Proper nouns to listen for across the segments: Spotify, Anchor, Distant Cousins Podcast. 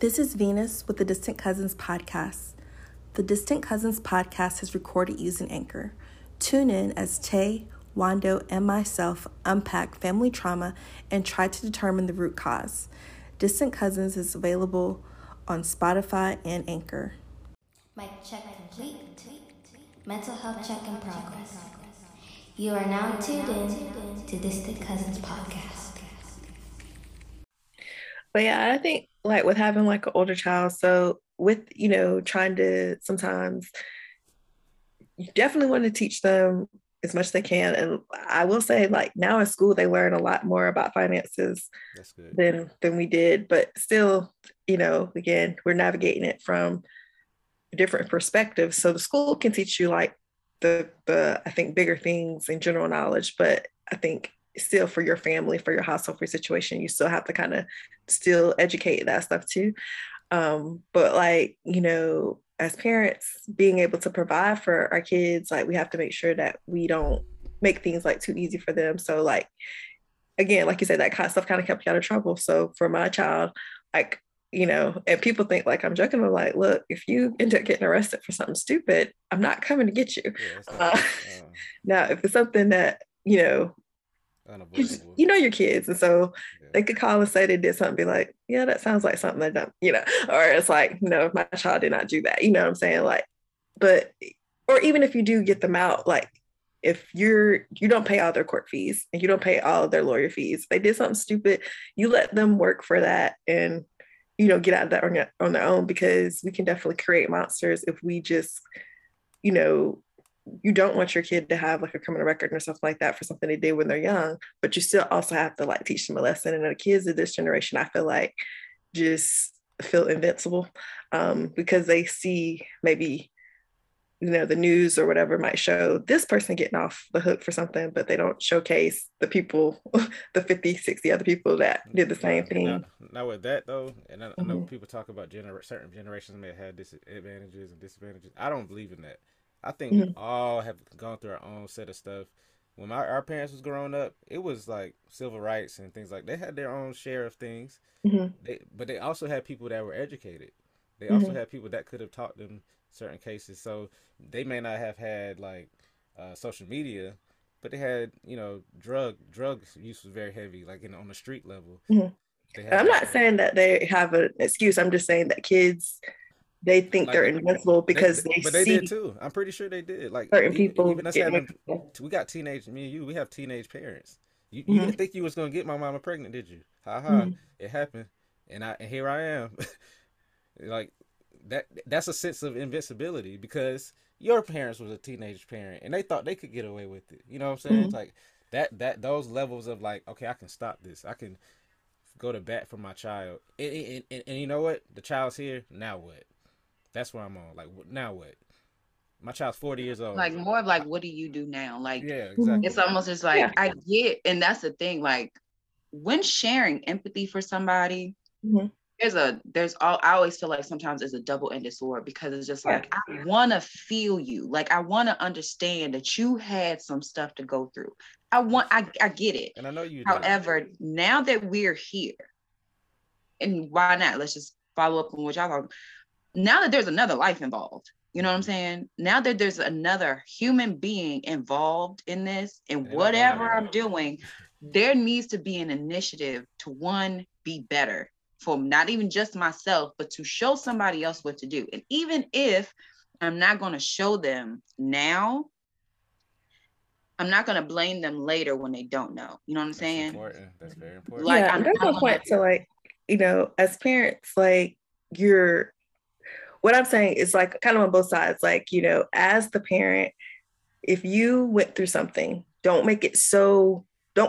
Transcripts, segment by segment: This is Venus with the Distant Cousins Podcast. The Distant Cousins Podcast is recorded using Anchor. Tune in as Tay, Wando, and myself unpack family trauma and try to determine the root cause. Distant Cousins is available on Spotify and Anchor. Mic check complete. Mental health check in progress. You are now tuned in to Distant Cousins Podcast. But yeah, I think like with having like an older child, so with, you know, trying to sometimes you definitely want to teach them as much as they can. And I will say like now in school, they learn a lot more about finances than we did, but still, you know, again, we're navigating it from different perspectives. So the school can teach you like the I think bigger things in general knowledge, but I think still for your family, for your household, for your situation, you still have to kind of still educate that stuff too. But like, you know, as parents being able to provide for our kids, like we have to make sure that we don't make things like too easy for them. So like, again, like you said, that kind of stuff kind of kept you out of trouble. So for my child, like, you know, and people think like I'm joking, I'm like, look, if you end up getting arrested for something stupid, I'm not coming to get you. Yeah, now, if it's something that, you know, you know your kids, and so they could call and say they did something, be like, yeah, that sounds like something I done, you know, or it's like, no, my child did not do that, you know what I'm saying? Like, but, or even if you do get them out, like if you don't pay all their court fees and you don't pay all of their lawyer fees, they did something stupid, you let them work for that and, you know, get out of that on their own, because we can definitely create monsters if we just, you know, you don't want your kid to have like a criminal record or something like that for something they did when they're young, but you still also have to like teach them a lesson. And the kids of this generation, I feel like just feel invincible because they see maybe, you know, the news or whatever might show this person getting off the hook for something, but they don't showcase the people, the 50, 60 other people that did the same thing. Now with that though, and I know people talk about certain generations may have had disadvantages and disadvantages. I don't believe in that. I think we all have gone through our own set of stuff. When our parents was growing up, it was like civil rights and things like that. They had their own share of things, but they also had people that were educated. They also had people that could have taught them certain cases. So they may not have had like social media, but they had, you know, drug use was very heavy, like on the street level. I'm not saying that they have an excuse. I'm just saying that kids, they think like, they're invincible because they did too. I'm pretty sure they did. Like certain people, even us having, we got teenage, me and you, we have teenage parents. You didn't think you was gonna get my mama pregnant, did you? Ha ha! It happened, and here I am. Like that. That's a sense of invincibility because your parents was a teenage parent and they thought they could get away with it. You know what I'm saying? It's like that those levels of like, okay, I can stop this. I can go to bat for my child. And you know what? The child's here. Now what? That's where I'm on. Like, now what? My child's 40 years old. Like, more of like, what do you do now? Like, yeah, exactly. It's almost just like, I get, and that's the thing, like, when sharing empathy for somebody, I always feel like sometimes it's a double-ended sword, because it's just like, I want to feel you. Like, I want to understand that you had some stuff to go through. I get it. And I know you do. However, now that we're here, and why not? Let's just follow up on what y'all talking about. Now that there's another life involved, you know what I'm saying? Now that there's another human being involved in this, and whatever I'm doing, there needs to be an initiative to be better for not even just myself, but to show somebody else what to do. And even if I'm not going to show them now, I'm not going to blame them later when they don't know. You know what I'm saying? Important. That's very important. Like, yeah, there's no point to like, you know, as parents, like what I'm saying is like kind of on both sides, like, you know, as the parent, if you went through something, don't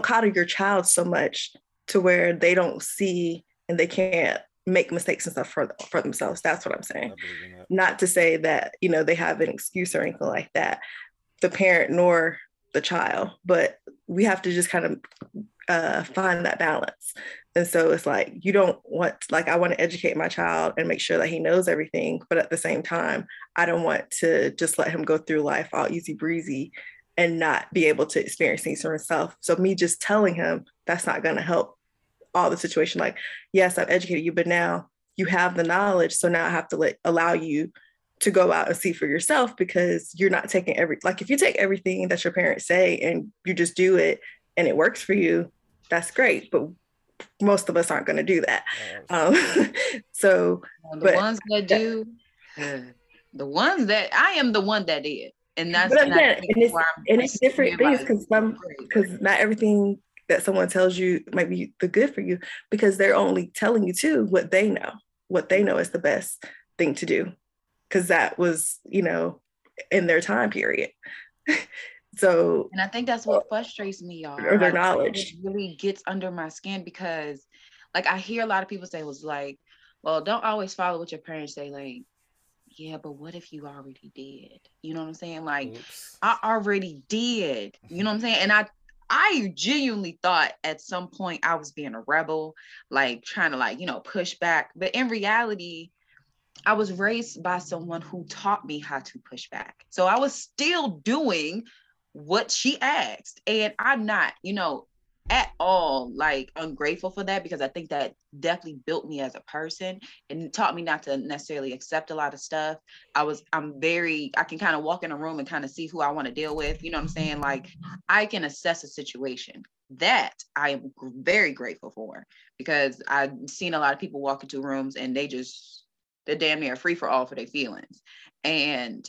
coddle your child so much to where they don't see and they can't make mistakes and stuff for themselves. That's what I'm saying. Not to say that, you know, they have an excuse or anything like that, the parent nor the child, but we have to just kind of find that balance. And so it's like, you don't want, like, I want to educate my child and make sure that he knows everything. But at the same time, I don't want to just let him go through life all easy breezy and not be able to experience things for himself. So me just telling him, that's not going to help all the situation. Like, yes, I've educated you, but now you have the knowledge. So now I have to allow you to go out and see for yourself, because you're not taking if you take everything that your parents say and you just do it and it works for you, that's great. But most of us aren't going to do that. I am the one that did. And that's and it's different things, because not everything that someone tells you might be the good for you, because they're only telling you too what they know. What they know is the best thing to do, because that was, in their time period. So, and I think that's what frustrates me, y'all. Or their knowledge. It really gets under my skin, because, I hear a lot of people say don't always follow what your parents say. Yeah, but what if you already did? You know what I'm saying? Oops. I already did. You know what I'm saying? And I genuinely thought at some point I was being a rebel, trying to push back. But in reality, I was raised by someone who taught me how to push back. So I was still doing what she asked. And I'm not, at all ungrateful for that, because I think that definitely built me as a person and taught me not to necessarily accept a lot of stuff. I can kind of walk in a room and kind of see who I want to deal with. You know what I'm saying? I can assess a situation. That I am very grateful for, because I've seen a lot of people walk into rooms and they're damn near free for all for their feelings. And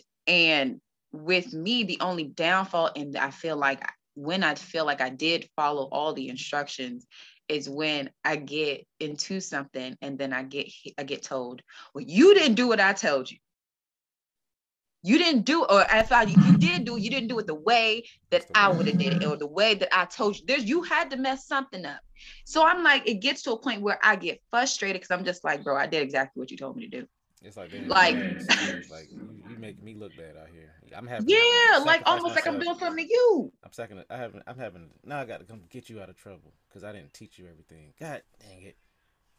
with me, the only downfall, and I feel like when I feel like I did follow all the instructions, is when I get into something and then I get told, well, you didn't do what I told you. You didn't do, or if you did do, you didn't do it the way that I would have did it, or the way that I told you. You had to mess something up. So I'm it gets to a point where I get frustrated, because I'm just bro, I did exactly what you told me to do. It's you make me look bad out here. I'm having almost myself. Like I'm doing something to you. Now I got to come get you out of trouble because I didn't teach you everything. God dang it!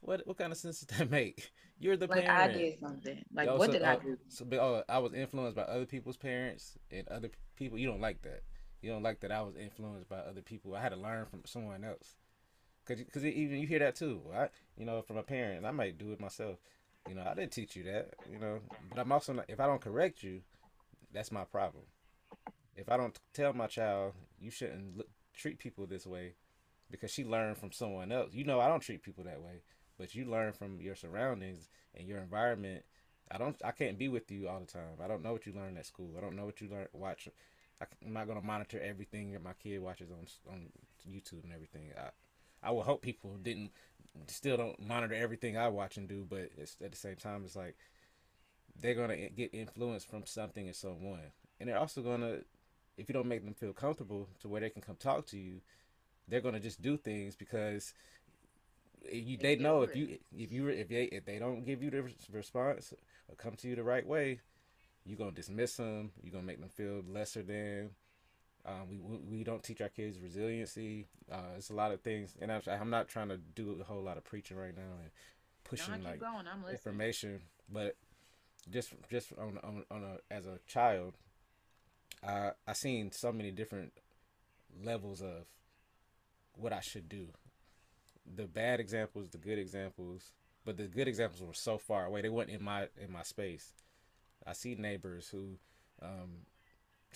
What kind of sense did that make? You're the parent. I did something. What did I do? I was influenced by other people's parents and other people. You don't like that. You don't like that I was influenced by other people. I had to learn from someone else. Because even you hear that too. From a parent, I might do it myself. I didn't teach you that, but I'm also not, if I don't correct you, that's my problem. If I don't tell my child, you shouldn't treat people this way, because she learned from someone else. I don't treat people that way, but you learn from your surroundings and your environment. I can't be with you all the time. I don't know what you learned at school. I don't know what you learned, watch. I'm not going to monitor everything that my kid watches on YouTube and everything. I would hope people still don't monitor everything I watch and do, but it's, at the same time, it's they're going to get influence from something and someone. And they're also going to, if you don't make them feel comfortable to where they can come talk to you, they're going to just do things because they know if they don't give you the response or come to you the right way, you're going to dismiss them. You're going to make them feel lesser than. We don't teach our kids resiliency. It's a lot of things, and I'm not trying to do a whole lot of preaching right now and pushing information, but just as a child, I seen so many different levels of what I should do. The bad examples, the good examples, but the good examples were so far away; they weren't in my space. I see neighbors who.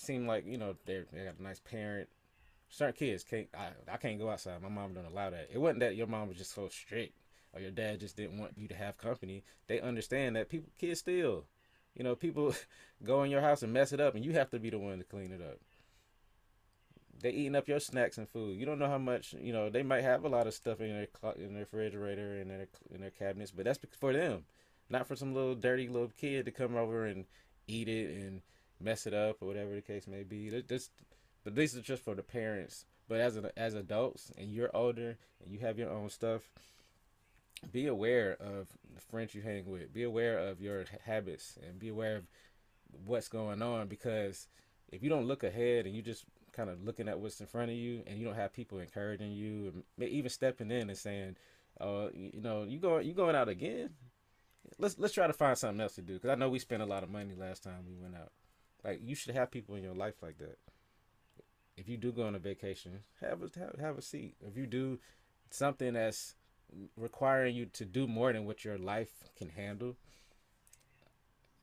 Seem like they got a nice parent. Certain kids I can't go outside. My mom don't allow that. It wasn't that your mom was just so strict or your dad just didn't want you to have company. They understand that kids steal. People go in your house and mess it up, and you have to be the one to clean it up. They eating up your snacks and food. You don't know how much. They might have a lot of stuff in their refrigerator and in their cabinets, but that's for them, not for some little dirty little kid to come over and eat it and mess it up or whatever the case may be. But these are just for the parents. But as adults, and you're older and you have your own stuff, be aware of the friends you hang with. Be aware of your habits and be aware of what's going on, because if you don't look ahead and you just kind of looking at what's in front of you and you don't have people encouraging you and even stepping in and saying, you going out again? Let's try to find something else to do, because I know we spent a lot of money last time we went out. You should have people in your life like that. If you do go on a vacation, have a seat. If you do something that's requiring you to do more than what your life can handle.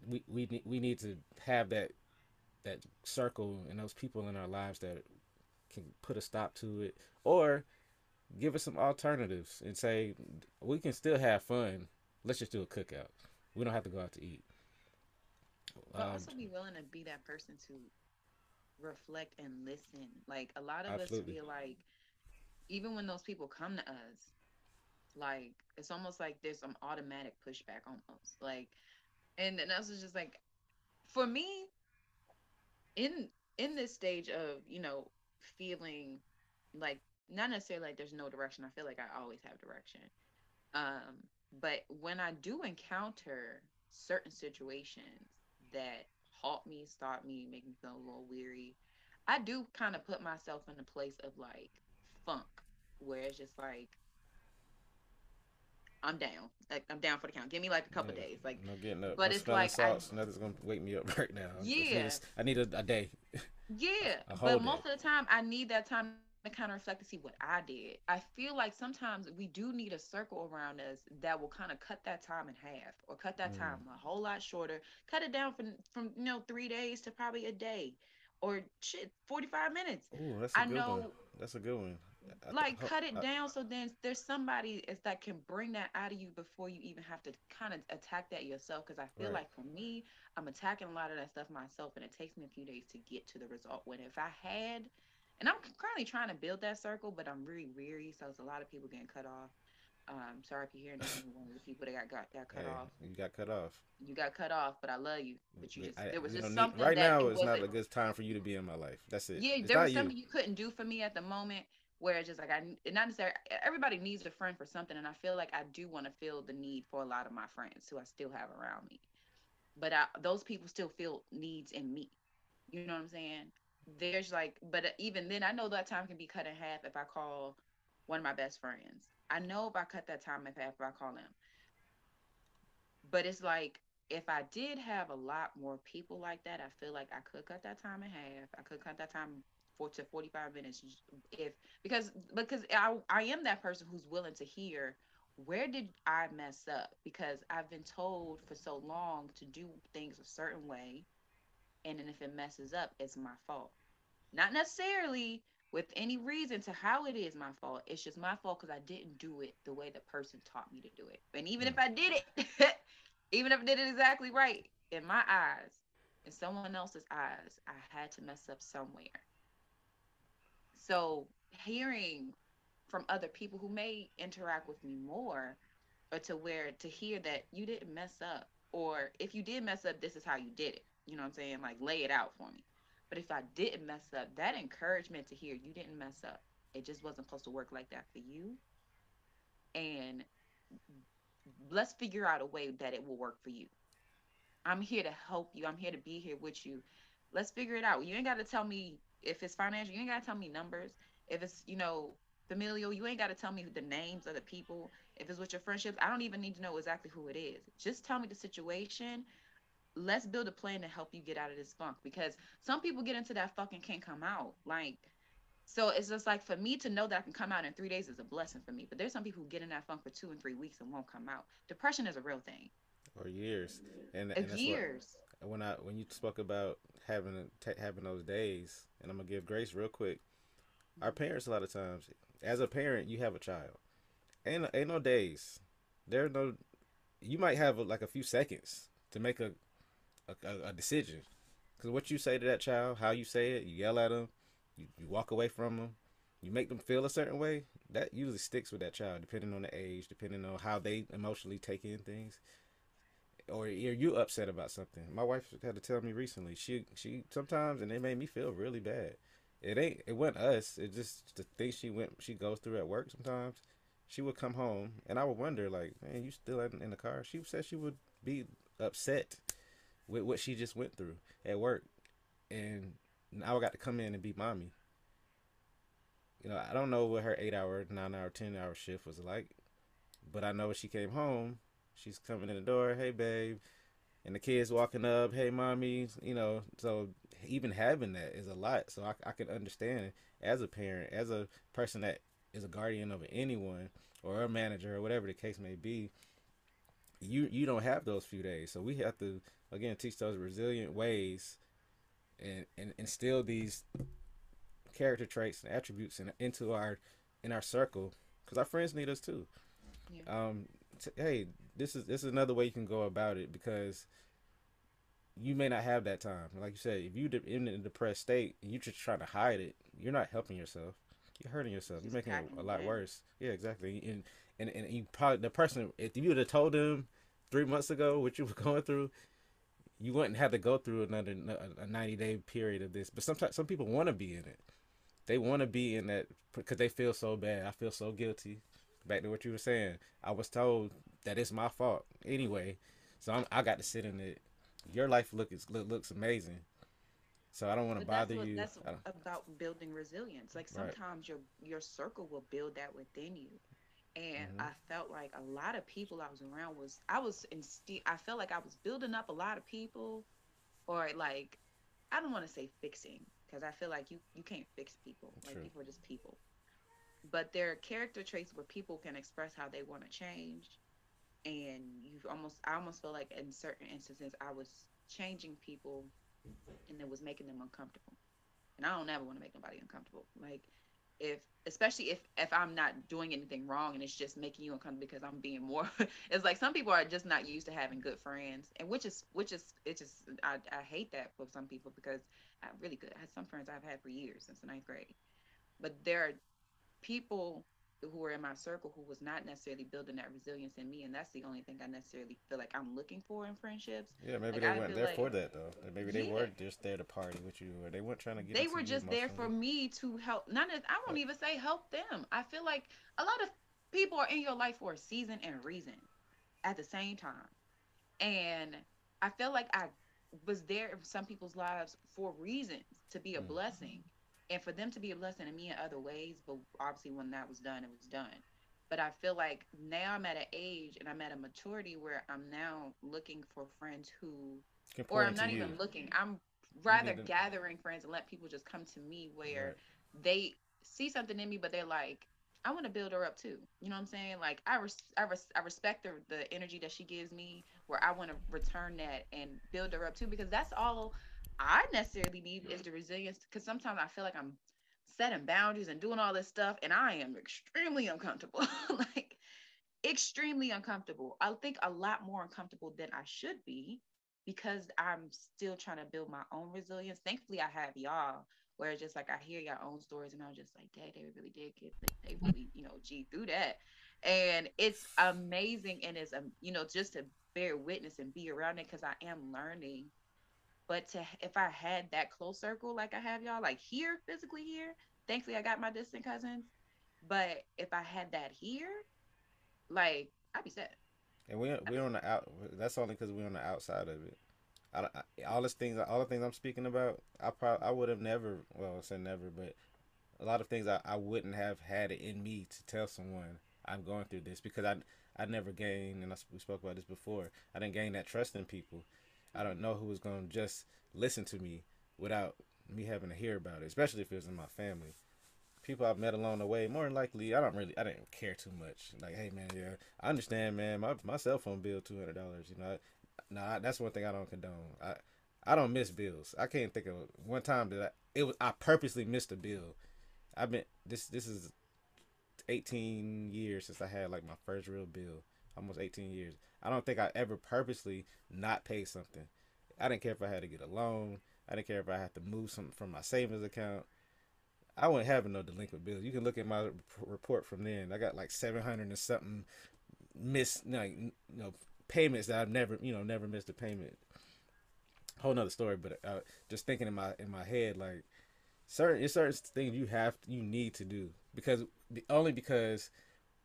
We need to have that circle and those people in our lives that can put a stop to it, or give us some alternatives and say we can still have fun. Let's just do a cookout. We don't have to go out to eat. But also be willing to be that person to reflect and listen. Like a lot of us feel like, even when those people come to us, like it's almost like there's some automatic pushback almost. Like, and I was just like, for me, in this stage of, you know, feeling like not necessarily like there's no direction. I feel like I always have direction. But when I do encounter certain situations that halt me, stop me, make me feel a little weary, I do kind of put myself in a place of like funk, where it's just like, I'm down. Like, I'm down for the count. Give me like a couple days. Like, no getting up. But I'm it's like nothing's gonna wake me up right now. Yeah, I need a day. Yeah, but most of the time I need that time to kind of reflect and see what I did. I feel like sometimes we do need a circle around us that will kind of cut that time in half, or cut that time a whole lot shorter. Cut it down from 3 days to probably a day, or 45 minutes. Ooh, that's a good one. That's a good one. Like cut it down, so then there's somebody that can bring that out of you before you even have to kind of attack that yourself. Because I feel like for me, I'm attacking a lot of that stuff myself, and it takes me a few days to get to the result. When if I had, and I'm currently trying to build that circle, but I'm really weary, so it's a lot of people getting cut off. Sorry if you're hearing one of the people that got cut off. You got cut off. You got cut off, but I love you. But you just there was just something right now. It's not a good time for you to be in my life. That's it. Yeah, there was something you couldn't do for me at the moment. Where it's just like, not necessarily, everybody needs a friend for something. And I feel like I do want to feel the need for a lot of my friends who I still have around me. But those people still feel needs in me. You know what I'm saying? There's like, but even then, I know that time can be cut in half if I call one of my best friends. I know if I cut that time in half if I call him. But it's like, if I did have a lot more people like that, I feel like I could cut that time in half. I could cut that time 4 to 45 minutes, because I am that person who's willing to hear, where did I mess up? Because I've been told for so long to do things a certain way, and then if it messes up, it's my fault. Not necessarily with any reason to how it is my fault. It's just my fault because I didn't do it the way the person taught me to do it. And even if I did it, even if I did it exactly right, in my eyes, in someone else's eyes, I had to mess up somewhere. So hearing from other people who may interact with me more, or to hear that you didn't mess up, or if you did mess up, this is how you did it. You know what I'm saying? Like, lay it out for me. But if I didn't mess up, that encouragement to hear you didn't mess up, it just wasn't supposed to work like that for you. And let's figure out a way that it will work for you. I'm here to help you. I'm here to be here with you. Let's figure it out. You ain't got to tell me. If it's financial, you ain't got to tell me numbers. If it's, familial, you ain't got to tell me the names of the people. If it's with your friendships, I don't even need to know exactly who it is. Just tell me the situation. Let's build a plan to help you get out of this funk. Because some people get into that funk and can't come out. Like, so it's just like, for me to know that I can come out in 3 days is a blessing for me. But there's some people who get in that funk for 2 and 3 weeks and won't come out. Depression is a real thing. Or years. And that's years. What, when you spoke about having those days, and I'm gonna give grace real quick. Our parents, a lot of times, as a parent, you have a child, ain't no days. There are no. You might have a few seconds to make a decision, because what you say to that child, how you say it, you yell at them, you walk away from them, you make them feel a certain way. That usually sticks with that child, depending on the age, depending on how they emotionally take in things. Or are you upset about something? My wife had to tell me recently. She sometimes, and it made me feel really bad. It wasn't us. It just the thing she goes through at work sometimes. She would come home, and I would wonder, like, man, you still in the car? She said she would be upset with what she just went through at work, and now I got to come in and be mommy. I don't know what her 8-hour, 9-hour, 10-hour shift was like, but I know when she came home, she's coming in the door, hey, babe. And the kid's walking up, hey, mommy. So even having that is a lot. So I can understand, as a parent, as a person that is a guardian of anyone or our manager or whatever the case may be, you don't have those few days. So we have to, again, teach those resilient ways and instill these character traits and attributes into our circle, because our friends need us too. Yeah. Hey, this is another way you can go about it, because you may not have that time. Like you said, if you're in a depressed state and you're just trying to hide it, you're not helping yourself. You're hurting yourself. You're making it a lot worse. Yeah, exactly. And you probably, the person, if you would have told them 3 months ago what you were going through, you wouldn't have to go through a 90-day period of this. But sometimes some people want to be in it. They want to be in that because they feel so bad. I feel so guilty. Back to what you were saying. I was told that it's my fault anyway, so I got to sit in it. Your life looks amazing, so I don't want to bother you. That's about building resilience. Like sometimes your circle will build that within you. And I felt like a lot of people I was around I felt like I was building up a lot of people, or like, I don't want to say fixing, because I feel like you can't fix people. Like people are just people. But there are character traits where people can express how they want to change. And I almost feel like in certain instances I was changing people and it was making them uncomfortable. And I don't ever want to make nobody uncomfortable. Like especially if I'm not doing anything wrong and it's just making you uncomfortable because I'm being more, it's like some people are just not used to having good friends, and I hate that for some people, because I had some friends I've had for years since the 9th grade, but there are people who were in my circle who was not necessarily building that resilience in me, and that's the only thing I necessarily feel like I'm looking for in friendships. Yeah, maybe they weren't there for that though. Maybe they weren't just there to party with you, or they weren't trying to get. They were just there for me to help. I won't even say help them. I feel like a lot of people are in your life for a season and a reason, at the same time, and I feel like I was there in some people's lives for reasons to be a blessing. And for them to be a blessing to me in other ways, but obviously when that was done, it was done. But I feel like now I'm at an age and I'm at a maturity where I'm now looking for friends who, or I'm not even looking, I'm rather gathering friends and let people just come to me where they see something in me, but they're like, I want to build her up too. You know what I'm saying? Like I respect the energy that she gives me, where I want to return that and build her up too, because that's all I necessarily need is the resilience, because sometimes I feel like I'm setting boundaries and doing all this stuff, and I am extremely uncomfortable. Like extremely uncomfortable. I think a lot more uncomfortable than I should be, because I'm still trying to build my own resilience. Thankfully, I have y'all, where it's just like I hear your own stories, and I'm just like, dang, they really did get, they really, G through that, and it's amazing, and it's just to bear witness and be around it, because I am learning. But if I had that close circle, like I have y'all, like here, physically here, thankfully I got my distant cousins. But if I had that here, like I'd be set. And we're on the out. That's only because we're on the outside of it. All the things I'm speaking about, I would have never. Well, I said never, but a lot of things I wouldn't have had it in me to tell someone I'm going through this, because I never gained, and we spoke about this before. I didn't gain that trust in people. I don't know who was going to just listen to me without me having to hear about it, especially if it was in my family. People I've met along the way, more than likely, I didn't care too much. Like, hey, man, yeah, I understand, man. My cell phone bill, $200, that's one thing I don't condone. I don't miss bills. I can't think of one time that I purposely missed a bill. I've been, this is 18 years since I had like my first real bill. Almost 18 years. I don't think I ever purposely not paid something. I didn't care if I had to get a loan. I didn't care if I had to move something from my savings account. I wasn't having no delinquent bills. You can look at my report from then. I got like 700 and something missed, payments that I've never missed a payment. Whole nother story, but just thinking in my head, like certain things you need to do, because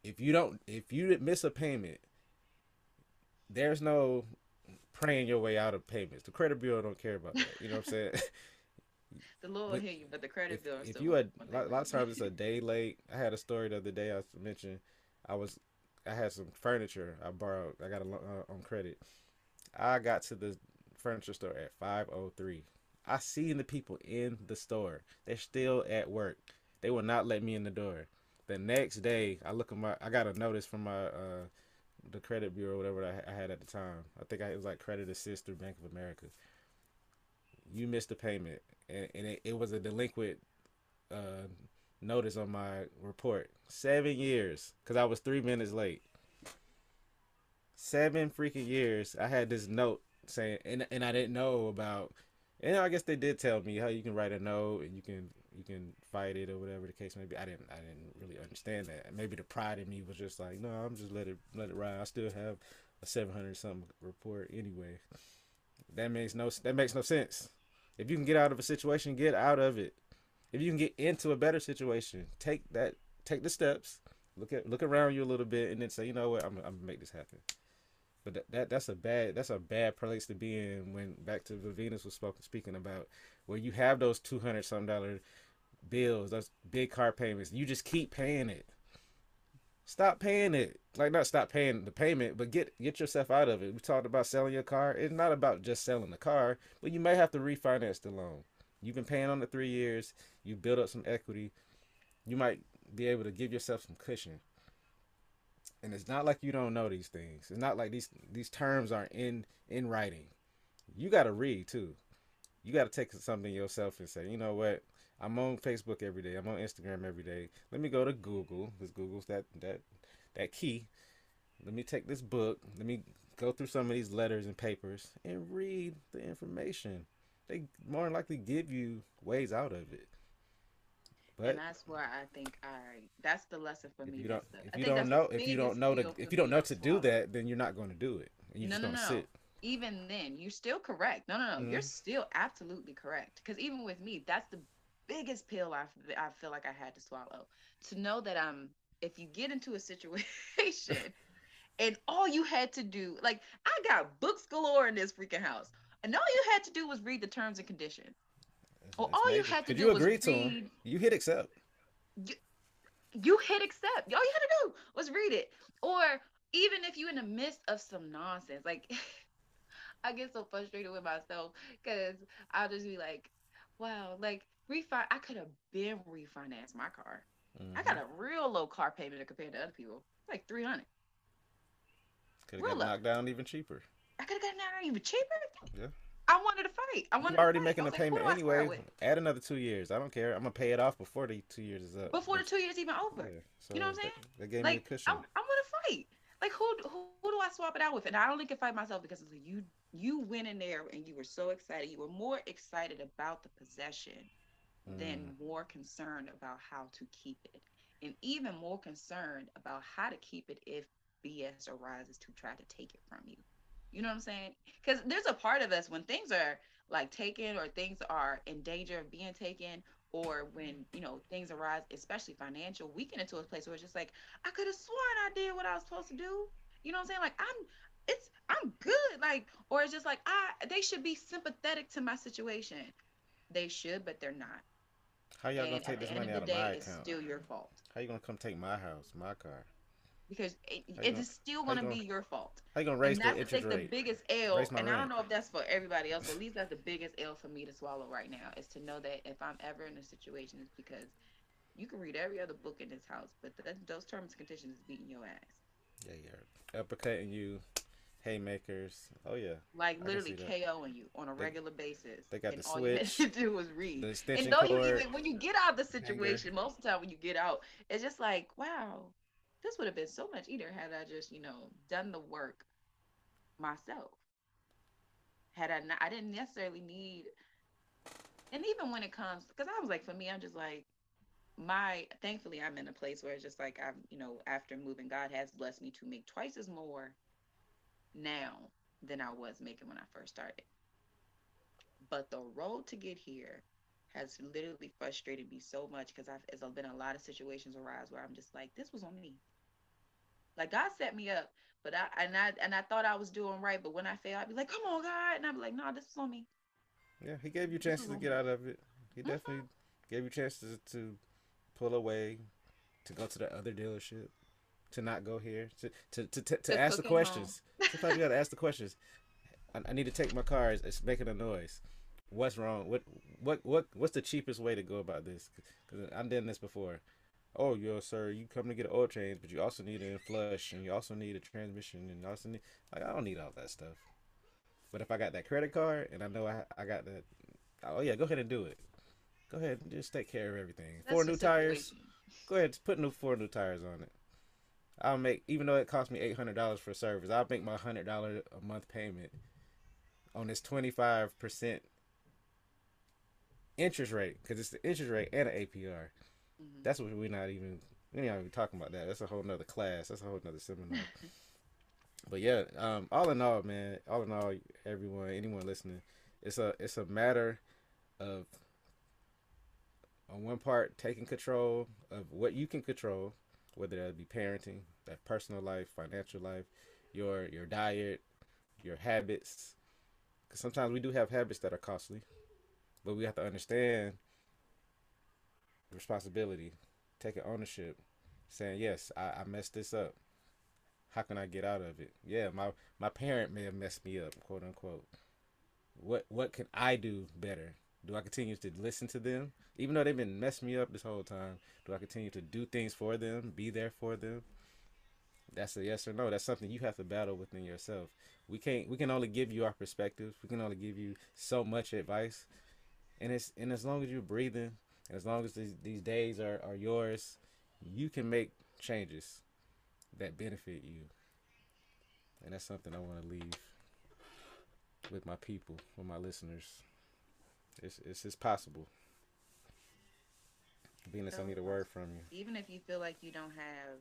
if you miss a payment, there's no praying your way out of payments. The credit bureau don't care about that. You know what I'm saying? The Lord will hear you, but the credit bureau. If you had a lot of times, it's a day late. I had a story the other day I mentioned. I had some furniture I borrowed. I got on credit. I got to the furniture store at 5:03. I seen the people in the store. They're still at work. They will not let me in the door. The next day, I look at I got a notice from my the credit bureau, whatever I had at the time. I think it was like Credit Assist through Bank of America. You missed a payment, and it was a delinquent notice on my report. 7 years, because I was 3 minutes late. 7 freaking years. I had this note saying, and I didn't know about. And I guess they did tell me how you can write a note and you can fight it or whatever the case may be. I didn't really understand that. Maybe the pride in me was just like, no, I'm just let it ride. I still have a 700-something report anyway. That makes no sense. If you can get out of a situation, get out of it. If you can get into a better situation, take the steps. Look around you a little bit and then say, you know what, I'm gonna make this happen. But that's a bad place to be in. When back to what Venus was speaking about, where you have those $200-some bills, those big car payments, you just keep paying it. Stop paying it. Like, not stop paying the payment, but get yourself out of it. We talked about selling your car. It's not about just selling the car, but you may have to refinance the loan. You've been paying on the 3 years. You build up some equity. You might be able to give yourself some cushion. And it's not like you don't know these things. It's not like these terms are in writing. You got to read, too. You got to take something yourself and say, you know what? I'm on Facebook every day. I'm on Instagram every day. Let me go to Google, because Google's that key. Let me take this book. Let me go through some of these letters and papers and read the information. They more than likely give you ways out of it. But, and that's where I think that's the lesson for me. If you don't know to do that, then you're not going to do it, and you're just going to sit. Even then, you're still correct. No, mm-hmm. You're still absolutely correct. Because even with me, that's the biggest pill I feel like I had to swallow. To know that if you get into a situation, and all you had to do, like, I got books galore in this freaking house, and all you had to do was read the terms and conditions. You hit accept. All you had to do was read it. Or even if you're in the midst of some nonsense, like, I get so frustrated with myself because I'll just be like, wow, like, I could have been refinanced my car. Mm-hmm. I got a real low car payment compared to other people, like $300. Could have got knocked down even cheaper. I could have gotten knocked down even cheaper. Yeah. I wanted to fight. You're already making a payment anyway. Add another 2 years. I don't care. I'm going to pay it off before the 2 years is up. Before the 2 years even over. Yeah. So you know what I'm saying? That gave me a cushion. I want to fight. Like, who do I swap it out with? And I only can fight myself because it's like you went in there and you were so excited. You were more excited about the possession than more concerned about how to keep it. And even more concerned about how to keep it if BS arises to try to take it from you. You know what I'm saying? Because there's a part of us when things are like taken or things are in danger of being taken, or when, you know, things arise, especially financial, we get into a place where it's just like, I could have sworn I did what I was supposed to do. You know what I'm saying? Like, I'm good. Like, or it's just like, they should be sympathetic to my situation. They should, but they're not. How y'all gonna take this money out of my account? It's still your fault. How you gonna come take my house, my car? Because it is still going to be your fault. How you going to raise the interest rate? And that's the biggest L. And I don't know if that's for everybody else, but at least that's the biggest L for me to swallow right now, is to know that if I'm ever in a situation, it's because you can read every other book in this house, but those terms and conditions is beating your ass. Yeah, you're uppercutting you, haymakers. Oh, yeah. Like, literally KOing you on a regular basis. They got the switch. All you had to do was read. The extension cord. And when you get out of the situation, most of the time when you get out, it's just like, wow. This would have been so much easier had I just, you know, done the work myself. Had I not, I didn't necessarily need, and even when it comes, because I was like, for me, I'm just like, thankfully I'm in a place where it's just like, I'm, you know, after moving, God has blessed me to make twice as more now than I was making when I first started. But the road to get here has literally frustrated me so much because there's been a lot of situations arise where I'm just like, this was on me. Like, God set me up, but I thought I was doing right, but when I fail, I'd be like, come on, God, and I'd be like, no, this is on me. Yeah, he gave you chances to get out of it. He definitely gave you chances to pull away, to go to the other dealership, to not go here, to ask the questions. Sometimes you gotta ask the questions. I need to take my car. It's making a noise. What's wrong? What's the cheapest way to go about this? Because I've done this before. oh, yo, sir, you come to get an oil change, but you also need it in flush, and you also need a transmission, and you also need, like, I don't need all that stuff. But if I got that credit card, and I know I got that, oh, yeah, go ahead and do it. Go ahead and just take care of everything. That's 4 new tires. Go ahead, put 4 new tires on it. I'll make, even though it cost me $800 for service, I'll make my $100 a month payment on this 25% interest rate, because it's the interest rate and an APR. Mm-hmm. That's what we're not even talking about that. That's a whole nother class. That's a whole nother seminar. But yeah, all in all, man, everyone, anyone listening, it's a matter of, on one part, taking control of what you can control, whether that be parenting, that personal life, financial life, your diet, your habits. Because sometimes we do have habits that are costly, but we have to understand responsibility, taking ownership, saying, yes, I messed this up. How can I get out of it? Yeah, my parent may have messed me up, quote unquote. What can I do better? Do I continue to listen to them? Even though they've been messing me up this whole time, do I continue to do things for them, be there for them? That's a yes or no. That's something you have to battle within yourself. We can only give you our perspectives. We can only give you so much advice. And as long as you're breathing, and as long as these days are yours, you can make changes that benefit you. And that's something I want to leave with my people, with my listeners. It's possible. Venus, I need a word from you. Even if you feel like you don't have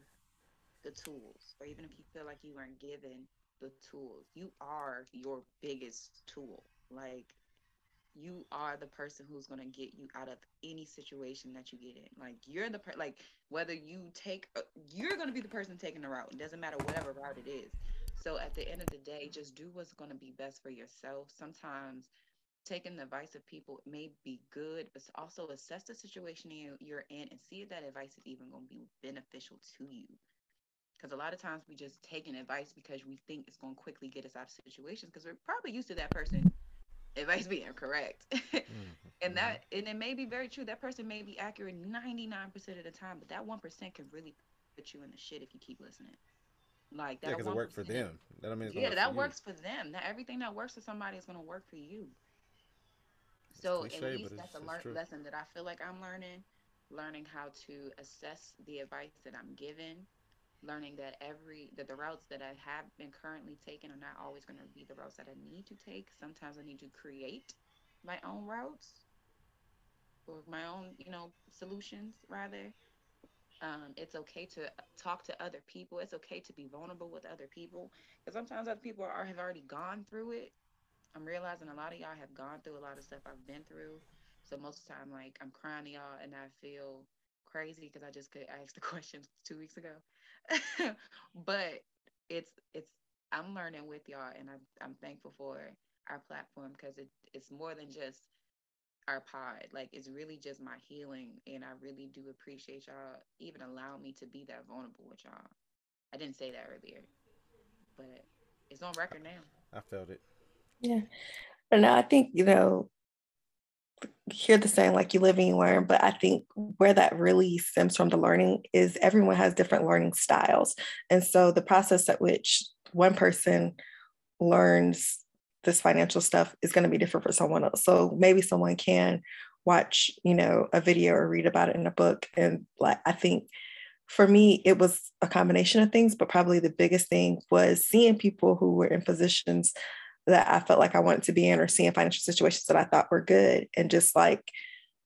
the tools, or even if you feel like you weren't given the tools, you are your biggest tool. Like, you are the person who's going to get you out of any situation that you get in. Like, you're the person, like, whether you take, you're going to be the person taking the route. It doesn't matter whatever route it is. So at the end of the day, just do what's going to be best for yourself. Sometimes taking the advice of people may be good, but also assess the situation you're in and see if that advice is even going to be beneficial to you. Because a lot of times we just taking advice because we think it's going to quickly get us out of situations, because we're probably used to that person advice being correct. And it may be very true. That person may be accurate 99% of the time, but that 1% can really put you in the shit if you keep listening. Like, that, because it worked for them. That, I mean, works for them. Not everything that works for somebody is going to work for you. So cliche, at least that's a lesson that I feel like I'm learning how to assess the advice that I'm given, learning that the routes that I have been currently taking are not always going to be the routes that I need to take. Sometimes I need to create my own routes, or my own, solutions rather. It's okay to talk to other people. It's okay to be vulnerable with other people, because sometimes other people have already gone through it. I'm realizing a lot of y'all have gone through a lot of stuff I've been through. So most of the time, like, I'm crying to y'all and I feel crazy because I just could ask the questions 2 weeks ago. But I'm learning with y'all, and I'm thankful for our platform, because it's more than just our pod. Like, it's really just my healing, and I really do appreciate y'all even allowing me to be that vulnerable with y'all. I didn't say that earlier, but it's on record now. I felt it. Yeah. And I think, hear the saying, like, you live and you learn, but I think where that really stems from, the learning, is everyone has different learning styles. And so the process at which one person learns this financial stuff is going to be different for someone else. So maybe someone can watch, a video or read about it in a book. And, like, I think for me, it was a combination of things, but probably the biggest thing was seeing people who were in positions that I felt like I wanted to be in, or seeing financial situations that I thought were good, and just, like,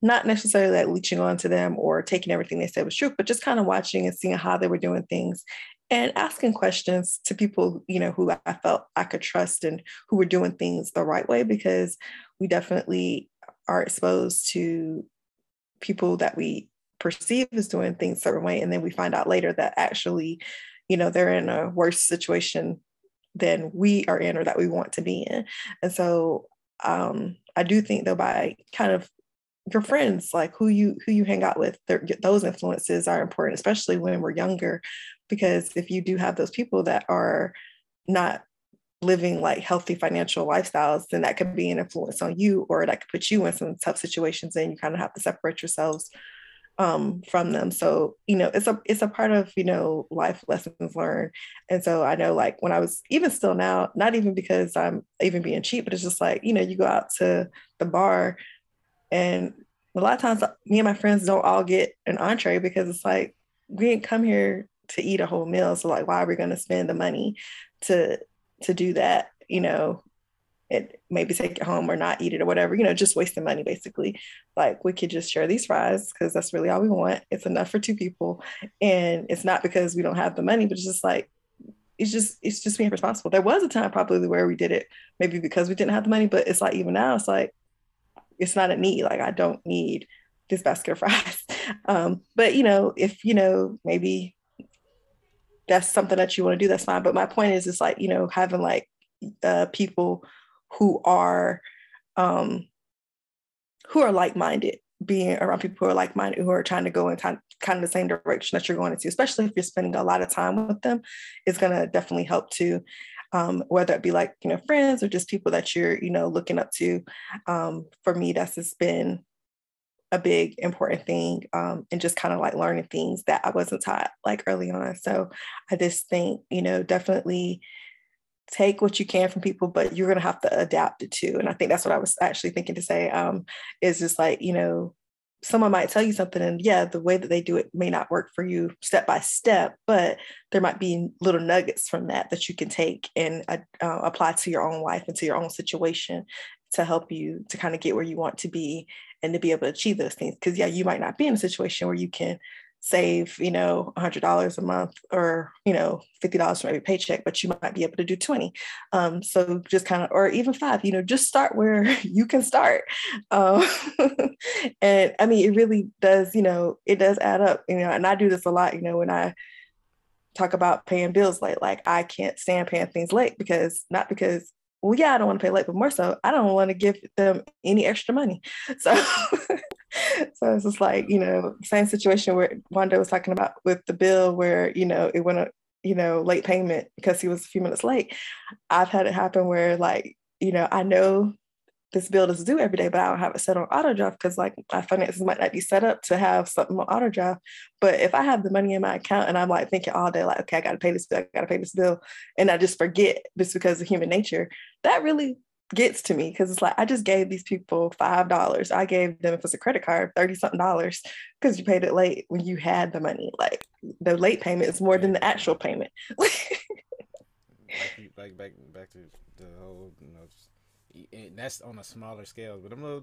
not necessarily like leeching on to them or taking everything they said was true, but just kind of watching and seeing how they were doing things, and asking questions to people, who I felt I could trust and who were doing things the right way, because we definitely are exposed to people that we perceive as doing things a certain way. And then we find out later that actually, they're in a worse situation than we are in, or that we want to be in. And so I do think, though, by kind of your friends, like who you hang out with, those influences are important, especially when we're younger, because if you do have those people that are not living like healthy financial lifestyles, then that could be an influence on you, or that could put you in some tough situations, and you kind of have to separate yourselves from them. So, you know, it's a part of, you know, life lessons learned. And so I know, like, when I was, even still now, not even because I'm even being cheap, but it's just like, you know, you go out to the bar and a lot of times me and my friends don't all get an entree, because it's like, we didn't come here to eat a whole meal. So like, why are we going to spend the money to do that? You know, it maybe take it home or not eat it or whatever, you know, just wasting money basically. Like, we could just share these fries because that's really all we want. It's enough for two people. And it's not because we don't have the money, but it's just like, it's just being responsible. There was a time probably where we did it maybe because we didn't have the money, but it's like, even now, it's like, it's not a need. Like, I don't need this basket of fries. But you know, if, you know, maybe that's something that you want to do, that's fine. But my point is, it's like, you know, having like people who are like-minded, being around people who are like-minded, who are trying to go in kind of the same direction that you're going into, especially if you're spending a lot of time with them, is going to definitely help too. Whether it be like, you know, friends or just people that you're, you know, looking up to. For me, that's just been a big important thing, and just kind of like learning things that I wasn't taught like early on. So I just think, you know, definitely take what you can from people, but you're going to have to adapt it too. And I think that's what I was actually thinking to say, is just like, you know, someone might tell you something and yeah, the way that they do it may not work for you step by step, but there might be little nuggets from that you can take and apply to your own life and to your own situation to help you to kind of get where you want to be and to be able to achieve those things. Because yeah, you might not be in a situation where you can save, you know, $100 a month or, you know, $50 from every paycheck, but you might be able to do 20. So just kind of, or even 5, you know, just start where you can start. And I mean, it really does, you know, it does add up, you know, and I do this a lot, you know, when I talk about paying bills late, like I can't stand paying things late because well, yeah, I don't want to pay late, but more so, I don't want to give them any extra money. So it's just like, you know, same situation where Wanda was talking about with the bill where, you know, it went, you know, late payment because he was a few minutes late. I've had it happen where, like, you know, I know this bill is due every day, but I don't have it set on auto draft because like my finances might not be set up to have something on auto draft. But if I have the money in my account and I'm like thinking all day, like, okay, I got to pay this bill. And I just forget just because of human nature, that really gets to me, because it's like, I just gave these people $5. I gave them, if it's a credit card, $30 something, because you paid it late when you had the money. Like, the late payment is more than the actual payment. like back to the whole, you know, and that's on a smaller scale, but them little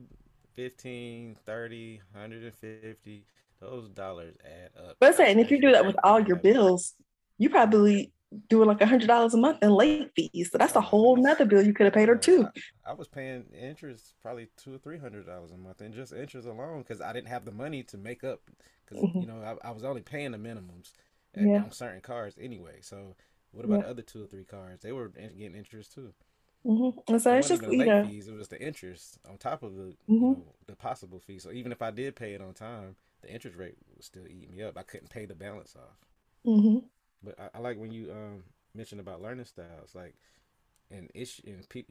15, 30, 150, those dollars add up. But I'm saying, if you do that with all your bills, you probably doing like $100 a month in late fees. So that's a whole nother bill you could have paid her too. I was paying interest probably $200 or $300 a month, and just interest alone, because I didn't have the money to make up. Because you know, I was only paying the minimums on certain cards anyway. So what about the other 2 or 3 cards? They were getting interest too. Mm-hmm. And so it's just, you know, fees, it was the interest on top of the, you know, the possible fee. So even if I did pay it on time, the interest rate was still eating me up. I couldn't pay the balance off. Mm-hmm. But I like when you mentioned about learning styles, like,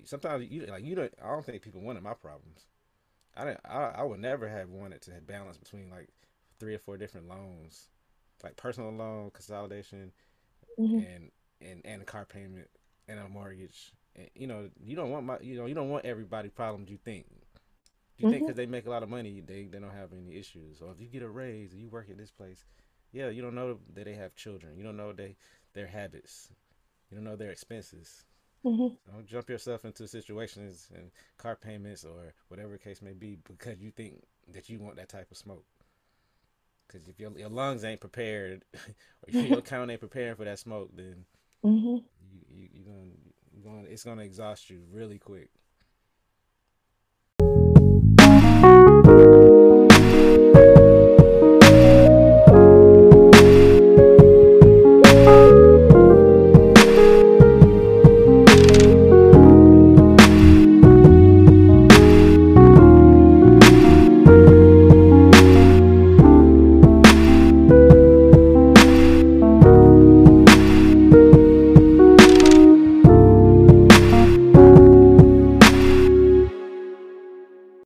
sometimes I don't think people wanted my problems. I would never have wanted to balance between like 3 or 4 different loans, like personal loan consolidation, and a car payment and a mortgage. You know, you don't want everybody problems. You think because they make a lot of money, they don't have any issues. Or if you get a raise, or you work at this place, yeah, you don't know that they have children. You don't know their habits. You don't know their expenses. Mm-hmm. Don't jump yourself into situations and car payments or whatever the case may be because you think that you want that type of smoke. Because if your lungs ain't prepared or your account ain't preparing for that smoke, then you're going to. It's gonna exhaust you really quick.